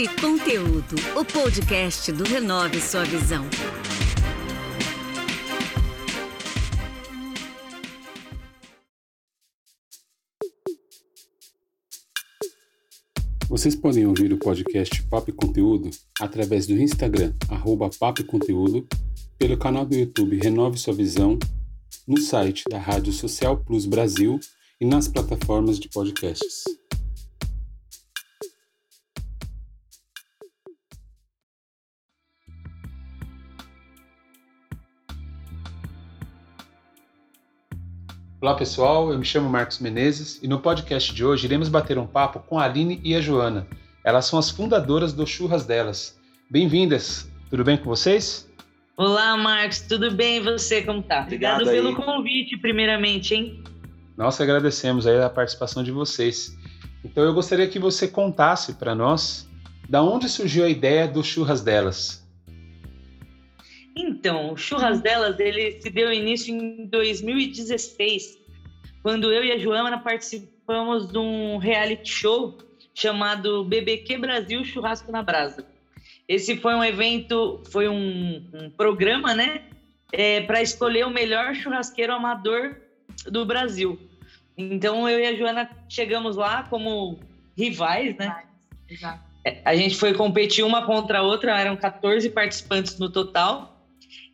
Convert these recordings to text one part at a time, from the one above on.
Papo e Conteúdo, o podcast do Renove Sua Visão. Vocês podem ouvir o podcast Papo e Conteúdo através do Instagram, @Papo e Conteúdo, pelo canal do YouTube Renove Sua Visão, no site da Rádio Social Plus Brasil e nas plataformas de podcasts. Olá pessoal, eu me chamo Marcos Menezes e no podcast de hoje iremos bater um papo com a Aline e a Joana. Elas são as fundadoras do Churras Delas. Bem-vindas, tudo bem com vocês? Olá Marcos, tudo bem e você, como tá? Obrigado aí pelo convite, primeiramente, hein? Nós agradecemos aí a participação de vocês. Então eu gostaria que você contasse para nós da onde surgiu a ideia do Churras Delas. Então, o Churras Delas, ele se deu início em 2016, quando eu e a Joana participamos de um reality show chamado BBQ Brasil Churrasco na Brasa. Esse foi um evento, foi um programa, né? Para escolher o melhor churrasqueiro amador do Brasil. Então, eu e a Joana chegamos lá como rivais, né? Exato. A gente foi competir uma contra a outra, eram 14 participantes no total.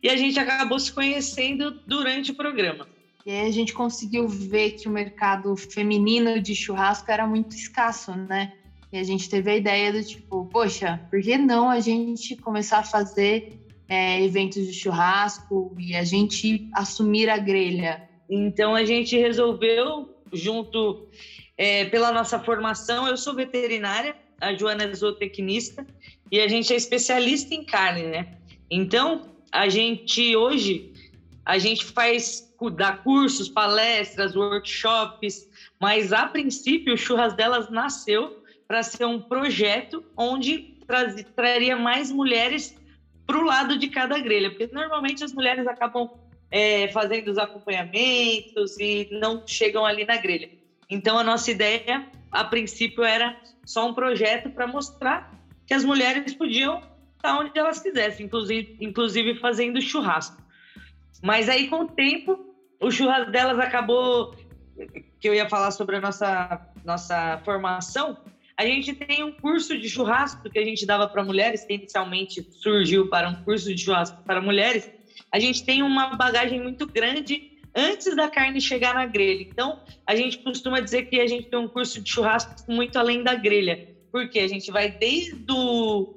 E a gente acabou se conhecendo durante o programa. E aí a gente conseguiu ver que o mercado feminino de churrasco era muito escasso, né? E a gente teve a ideia do tipo, poxa, por que não a gente começar a fazer eventos de churrasco e a gente assumir a grelha? Então a gente resolveu, junto pela nossa formação, eu sou veterinária, a Joana é zootecnista e a gente é especialista em carne, né? Então, hoje a gente faz, dá cursos, palestras, workshops, mas a princípio o Churras Delas nasceu para ser um projeto onde traria mais mulheres para o lado de cada grelha, porque normalmente as mulheres acabam fazendo os acompanhamentos e não chegam ali na grelha. Então, a nossa ideia, a princípio, era só um projeto para mostrar que as mulheres podiam estar onde elas quisessem, inclusive fazendo churrasco. Mas aí, com o tempo, o Churras Delas acabou... Que eu ia falar sobre a nossa formação. A gente tem um curso de churrasco que a gente dava para mulheres, que inicialmente surgiu para um curso de churrasco para mulheres. A gente tem uma bagagem muito grande antes da carne chegar na grelha. Então, a gente costuma dizer que a gente tem um curso de churrasco muito além da grelha, porque a gente vai desde do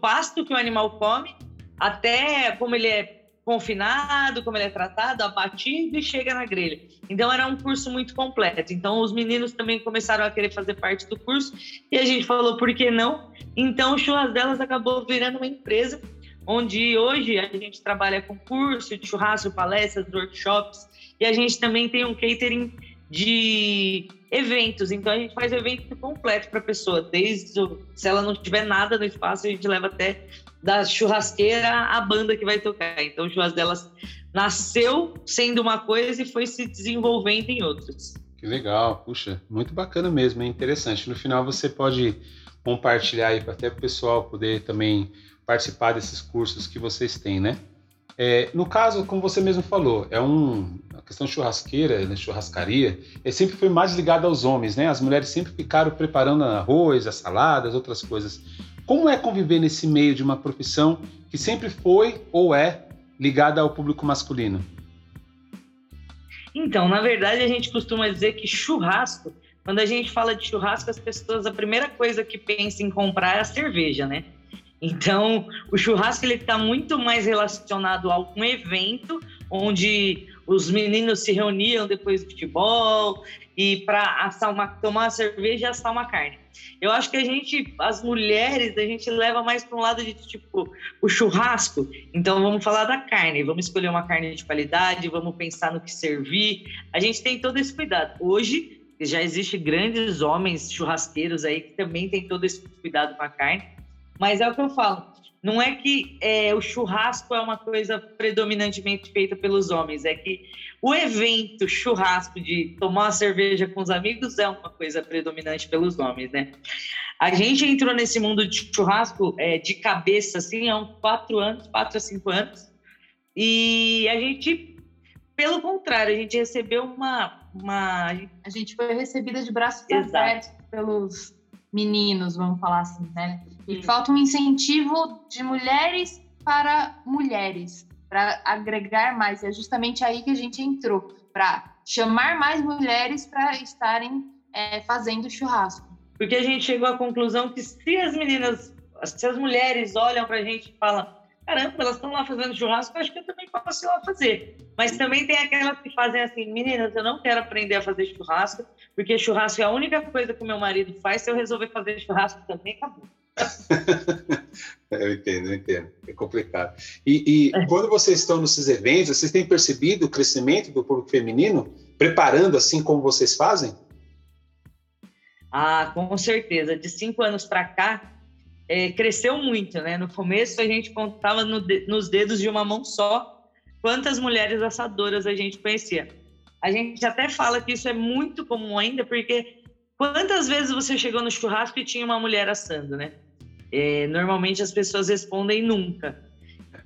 pasto que o animal come, até como ele é confinado, como ele é tratado, abatido e chega na grelha. Então, era um curso muito completo. Então, os meninos também começaram a querer fazer parte do curso e a gente falou, por que não? Então, o Churras Delas acabou virando uma empresa onde hoje a gente trabalha com curso de churrasco, palestras, workshops, e a gente também tem um catering de eventos. Então, a gente faz o evento completo para a pessoa. Se ela não tiver nada no espaço, a gente leva até da churrasqueira à banda que vai tocar. Então, o Churras Delas nasceu sendo uma coisa e foi se desenvolvendo em outras. Que legal, puxa, muito bacana mesmo, é interessante. No final, você pode compartilhar aí até para o pessoal poder também participar desses cursos que vocês têm, né? No caso, como você mesmo falou, a questão churrasqueira, né, churrascaria, sempre foi mais ligada aos homens, né? As mulheres sempre ficaram preparando arroz, as saladas, outras coisas. Como é conviver nesse meio de uma profissão que sempre foi ou é ligada ao público masculino? Então, na verdade, a gente costuma dizer que churrasco, quando a gente fala de churrasco, as pessoas, a primeira coisa que pensam em comprar é a cerveja, né? Então, o churrasco está muito mais relacionado a um evento onde os meninos se reuniam depois do futebol e para tomar uma cerveja e assar uma carne. Eu acho que as mulheres leva mais para um lado de tipo o churrasco. Então, vamos falar da carne, vamos escolher uma carne de qualidade, vamos pensar no que servir. A gente tem todo esse cuidado. Hoje, já existem grandes homens churrasqueiros aí que também tem todo esse cuidado com a carne. Mas é o que eu falo, não é que o churrasco é uma coisa predominantemente feita pelos homens, é que o evento churrasco de tomar uma cerveja com os amigos é uma coisa predominante pelos homens, né? A gente entrou nesse mundo de churrasco de cabeça, assim, há uns 4 a 5 anos. E a gente, pelo contrário, a gente recebeu uma... A gente foi recebida de braços abertos pelos meninos, vamos falar assim, né? E falta um incentivo de mulheres para mulheres, para agregar mais. É justamente aí que a gente entrou, para chamar mais mulheres para estarem fazendo churrasco. Porque a gente chegou à conclusão que se as mulheres olham para a gente e falam, caramba, elas estão lá fazendo churrasco, acho que eu também posso ir lá fazer. Mas também tem aquelas que fazem assim, meninas, eu não quero aprender a fazer churrasco, porque churrasco é a única coisa que o meu marido faz, se eu resolver fazer churrasco também, acabou. Eu entendo. É complicado. E quando vocês estão nesses eventos, vocês têm percebido o crescimento do público feminino, preparando assim como vocês fazem? Ah, com certeza. De 5 anos para cá, cresceu muito, né? No começo, a gente contava nos dedos de uma mão só quantas mulheres assadoras a gente conhecia. A gente até fala que isso é muito comum ainda, porque quantas vezes você chegou no churrasco e tinha uma mulher assando, né? Normalmente, as pessoas respondem nunca.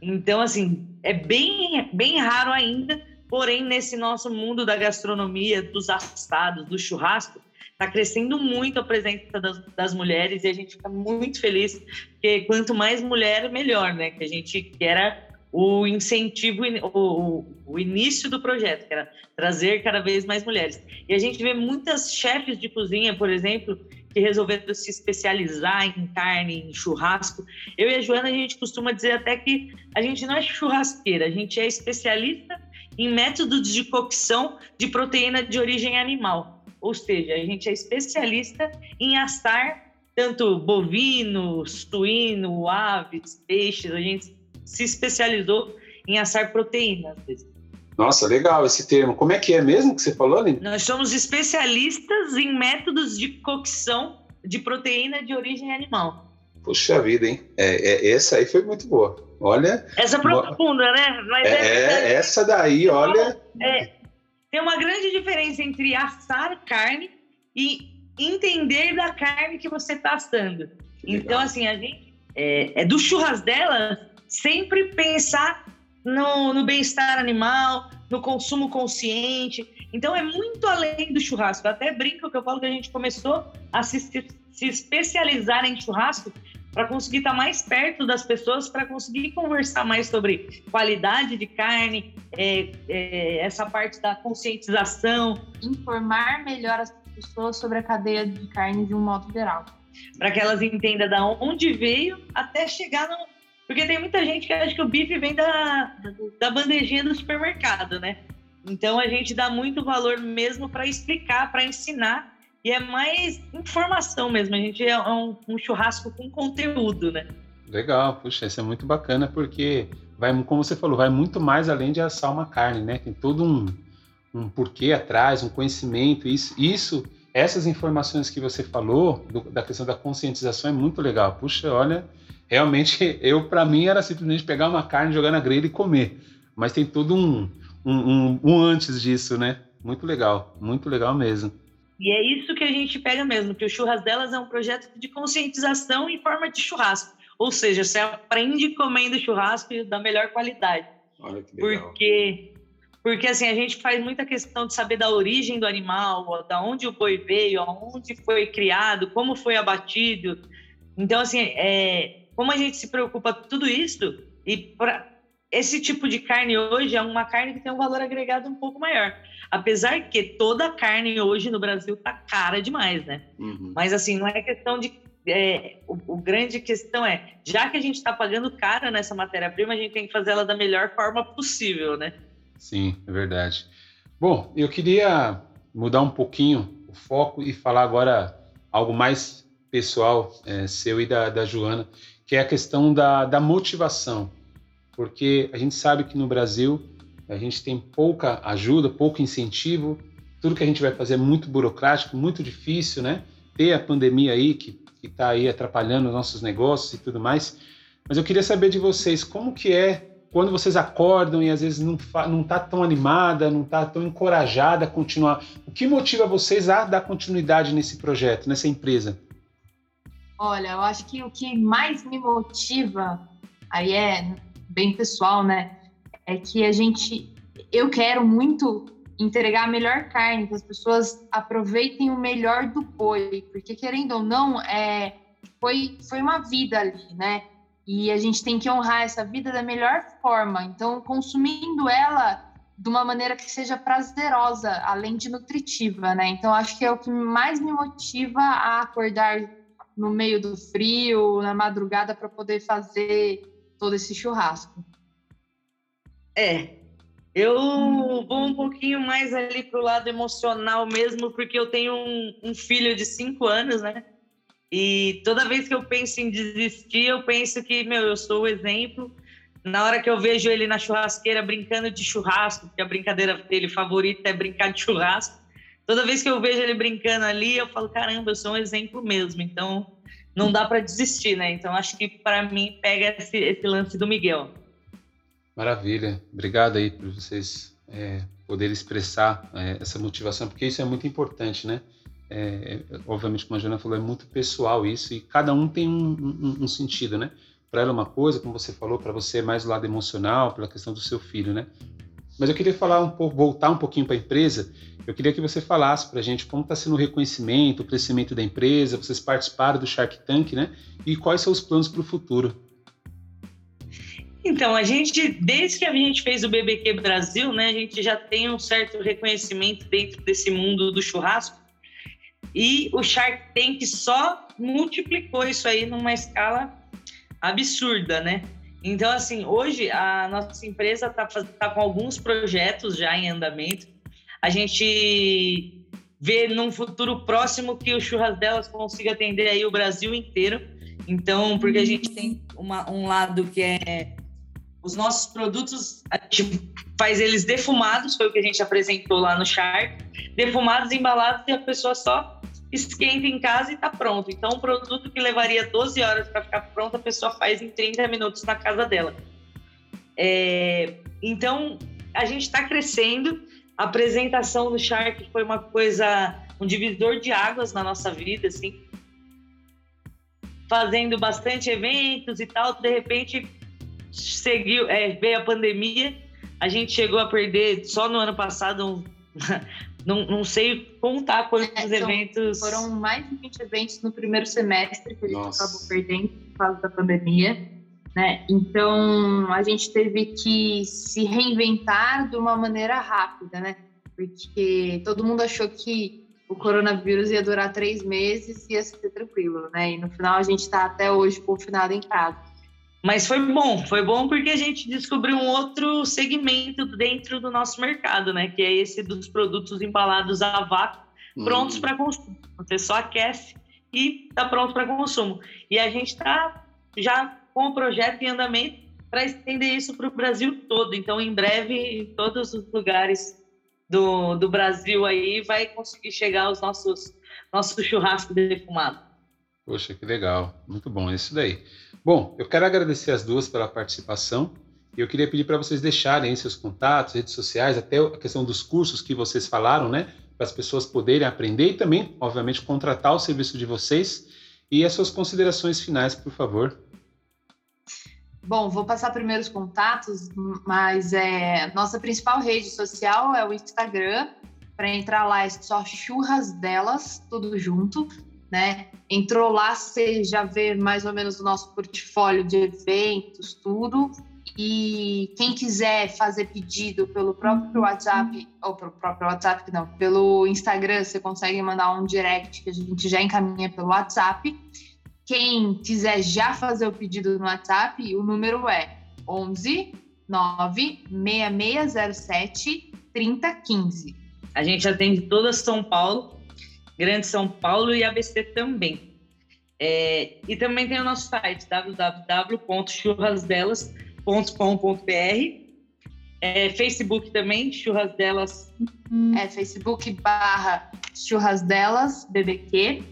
Então, assim, é bem, bem raro ainda, porém, nesse nosso mundo da gastronomia, dos assados, do churrasco, está crescendo muito a presença das mulheres e a gente fica muito feliz, porque quanto mais mulher, melhor, né? Que a gente, que era o incentivo, o início do projeto, que era trazer cada vez mais mulheres. E a gente vê muitas chefes de cozinha, por exemplo, que resolveram se especializar em carne, em churrasco. Eu e a Joana, a gente costuma dizer até que a gente não é churrasqueira, a gente é especialista em métodos de cocção de proteína de origem animal. Ou seja, a gente é especialista em assar tanto bovino, suíno, aves, peixes. A gente se especializou em assar proteínas. Nossa, legal esse termo. Como é que é mesmo que você falou, Aline? Nós somos especialistas em métodos de cocção de proteína de origem animal. Puxa vida, hein? Essa aí foi muito boa. Olha... Essa profunda, né? Mas essa daí, olha... Tem uma grande diferença entre assar carne e entender da carne que você está assando. Então, assim, a gente do Churras Delas sempre pensar no bem-estar animal, no consumo consciente. Então, é muito além do churrasco. Eu até brinco que eu falo que a gente começou a se especializar em churrasco para conseguir estar mais perto das pessoas, para conseguir conversar mais sobre qualidade de carne, essa parte da conscientização. Informar melhor as pessoas sobre a cadeia de carne de um modo geral. Para que elas entendam de onde veio até chegar no... Porque tem muita gente que acha que o bife vem da bandejinha do supermercado, né? Então, a gente dá muito valor mesmo para explicar, para ensinar. E é mais informação mesmo, a gente é um churrasco com conteúdo, né? Legal, puxa, isso é muito bacana, porque vai, como você falou, vai muito mais além de assar uma carne, né? Tem todo um porquê atrás, um conhecimento, essas informações que você falou, da questão da conscientização é muito legal. Puxa, olha, realmente, para mim era simplesmente pegar uma carne, jogar na grelha e comer, mas tem todo um antes disso, né? Muito legal mesmo. E é isso que a gente pega mesmo, que o Churras Delas é um projeto de conscientização em forma de churrasco. Ou seja, você aprende comendo churrasco e da melhor qualidade. Olha que legal. Porque assim, a gente faz muita questão de saber da origem do animal, da onde o boi veio, aonde foi criado, como foi abatido. Então, assim, como a gente se preocupa com tudo isso, esse tipo de carne hoje é uma carne que tem um valor agregado um pouco maior. Apesar que toda a carne hoje no Brasil tá cara demais, né? Uhum. Mas assim, não é questão de... grande questão já que a gente está pagando cara nessa matéria-prima, a gente tem que fazer ela da melhor forma possível, né? Sim, é verdade. Bom, eu queria mudar um pouquinho o foco e falar agora algo mais pessoal, seu e da Joana, que é a questão da motivação. Porque a gente sabe que no Brasil a gente tem pouca ajuda, pouco incentivo, tudo que a gente vai fazer é muito burocrático, muito difícil, né? Ter a pandemia aí que está aí atrapalhando nossos negócios e tudo mais. Mas eu queria saber de vocês, como que é quando vocês acordam e às vezes não está tão animada, não está tão encorajada a continuar? O que motiva vocês a dar continuidade nesse projeto, nessa empresa? Olha, eu acho que o que mais me motiva, aí é bem pessoal, né? É que eu quero muito entregar a melhor carne, que as pessoas aproveitem o melhor do boi, porque querendo ou não, foi uma vida ali, né? E a gente tem que honrar essa vida da melhor forma, então consumindo ela de uma maneira que seja prazerosa, além de nutritiva, né? Então acho que é o que mais me motiva a acordar no meio do frio, na madrugada, para poder fazer todo esse churrasco. Eu vou um pouquinho mais ali pro lado emocional mesmo, porque eu tenho um filho de 5 anos, né? E toda vez que eu penso em desistir, eu penso que, eu sou o exemplo. Na hora que eu vejo ele na churrasqueira brincando de churrasco, porque a brincadeira dele favorita é brincar de churrasco, toda vez que eu vejo ele brincando ali, eu falo, caramba, eu sou um exemplo mesmo. Então, não dá para desistir, né? Então, acho que para mim pega esse lance do Miguel. Maravilha. Obrigado aí por vocês poderem expressar essa motivação, porque isso é muito importante, né? Obviamente, como a Jana falou, é muito pessoal isso, e cada um tem um sentido, né? Para ela é uma coisa, como você falou, para você é mais o lado emocional, pela questão do seu filho, né? Mas eu queria falar voltar um pouquinho para a empresa. Eu queria que você falasse para a gente como está sendo o reconhecimento, o crescimento da empresa. Vocês participaram do Shark Tank, né? E quais são os planos para o futuro? Então, desde que a gente fez o BBQ Brasil, né? A gente já tem um certo reconhecimento dentro desse mundo do churrasco. E o Shark Tank só multiplicou isso aí numa escala absurda, né? Então, assim, hoje a nossa empresa está com alguns projetos já em andamento. A gente vê num futuro próximo que o Churras Delas consiga atender aí o Brasil inteiro. Então, porque a gente tem um lado que é os nossos produtos, a gente faz eles defumados, foi o que a gente apresentou lá no Shark, defumados, embalados, e a pessoa só esquenta em casa e tá pronto. Então, um produto que levaria 12 horas para ficar pronto, a pessoa faz em 30 minutos na casa dela. Então, a gente está crescendo. A apresentação do Shark foi uma coisa, um divisor de águas na nossa vida, assim, fazendo bastante eventos e tal. De repente, veio a pandemia, a gente chegou a perder só no ano passado Não sei contar quantos eventos. Foram mais de 20 eventos no primeiro semestre que a gente acabou perdendo por causa da pandemia, né? Então, a gente teve que se reinventar de uma maneira rápida, né? Porque todo mundo achou que o coronavírus ia durar 3 meses e ia ser tranquilo, né? E no final, a gente está até hoje confinado em casa. Mas foi bom porque a gente descobriu um outro segmento dentro do nosso mercado, né? Que é esse dos produtos embalados a vácuo, prontos para consumo. Você só aquece e está pronto para consumo. E a gente está já com o projeto em andamento para estender isso para o Brasil todo. Então, em breve, em todos os lugares do Brasil aí, vai conseguir chegar os nosso churrasco defumado. Poxa, que legal. Muito bom, é isso daí. Bom, eu quero agradecer as duas pela participação e eu queria pedir para vocês deixarem seus contatos, redes sociais, até a questão dos cursos que vocês falaram, né? Para as pessoas poderem aprender e também, obviamente, contratar o serviço de vocês. E as suas considerações finais, por favor. Bom, vou passar primeiro os contatos, mas nossa principal rede social é o Instagram. Para entrar lá é só Churras Delas, tudo junto, né? Entrou lá, você já vê mais ou menos o nosso portfólio de eventos, tudo. E quem quiser fazer pedido pelo próprio WhatsApp, pelo Instagram, você consegue mandar um direct que a gente já encaminha pelo WhatsApp. Quem quiser já fazer o pedido no WhatsApp, o número é 11 96607 3015. A gente atende toda São Paulo, Grande São Paulo e ABC também. E também tem o nosso site, www.churrasdelas.com.br. Facebook também, Churras Delas. Facebook / Churras Delas, BBQ.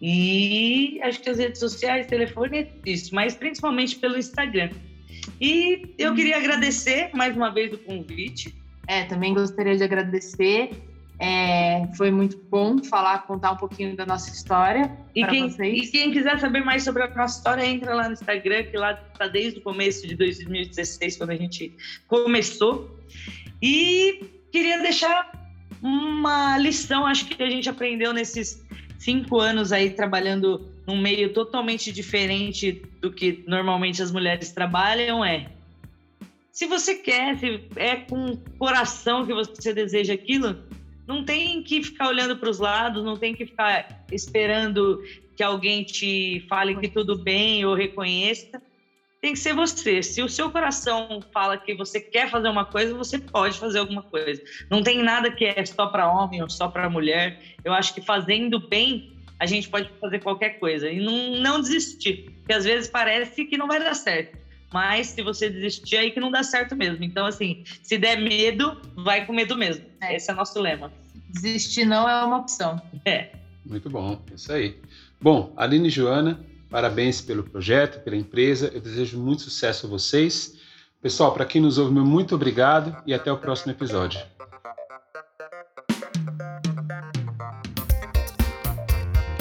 E acho que as redes sociais, telefone, é isso, mas principalmente pelo Instagram. E eu queria agradecer mais uma vez o convite. Também gostaria de agradecer. Foi muito bom contar um pouquinho da nossa história para vocês. E quem quiser saber mais sobre a nossa história, entra lá no Instagram, que lá está desde o começo de 2016, quando a gente começou. E queria deixar uma lição, acho que a gente aprendeu nesses 5 anos aí trabalhando num meio totalmente diferente do que normalmente as mulheres trabalham, se você quer, se é com o coração que você deseja aquilo, não tem que ficar olhando para os lados, não tem que ficar esperando que alguém te fale que tudo bem ou reconheça. Tem que ser você. Se o seu coração fala que você quer fazer uma coisa, você pode fazer alguma coisa. Não tem nada que é só para homem ou só para mulher. Eu acho que fazendo bem, a gente pode fazer qualquer coisa. E não desistir, porque às vezes parece que não vai dar certo. Mas se você desistir, aí que não dá certo mesmo. Então, assim, se der medo, vai com medo mesmo. Esse é o nosso lema. Desistir não é uma opção. Muito bom, é isso aí. Bom, Aline e Joana, parabéns pelo projeto, pela empresa. Eu desejo muito sucesso a vocês. Pessoal, para quem nos ouve, meu muito obrigado e até o próximo episódio.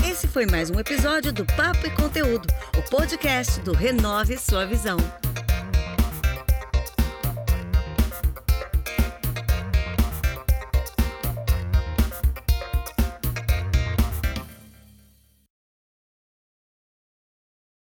Esse foi mais um episódio do Papo e Conteúdo, o podcast do Renove Sua Visão.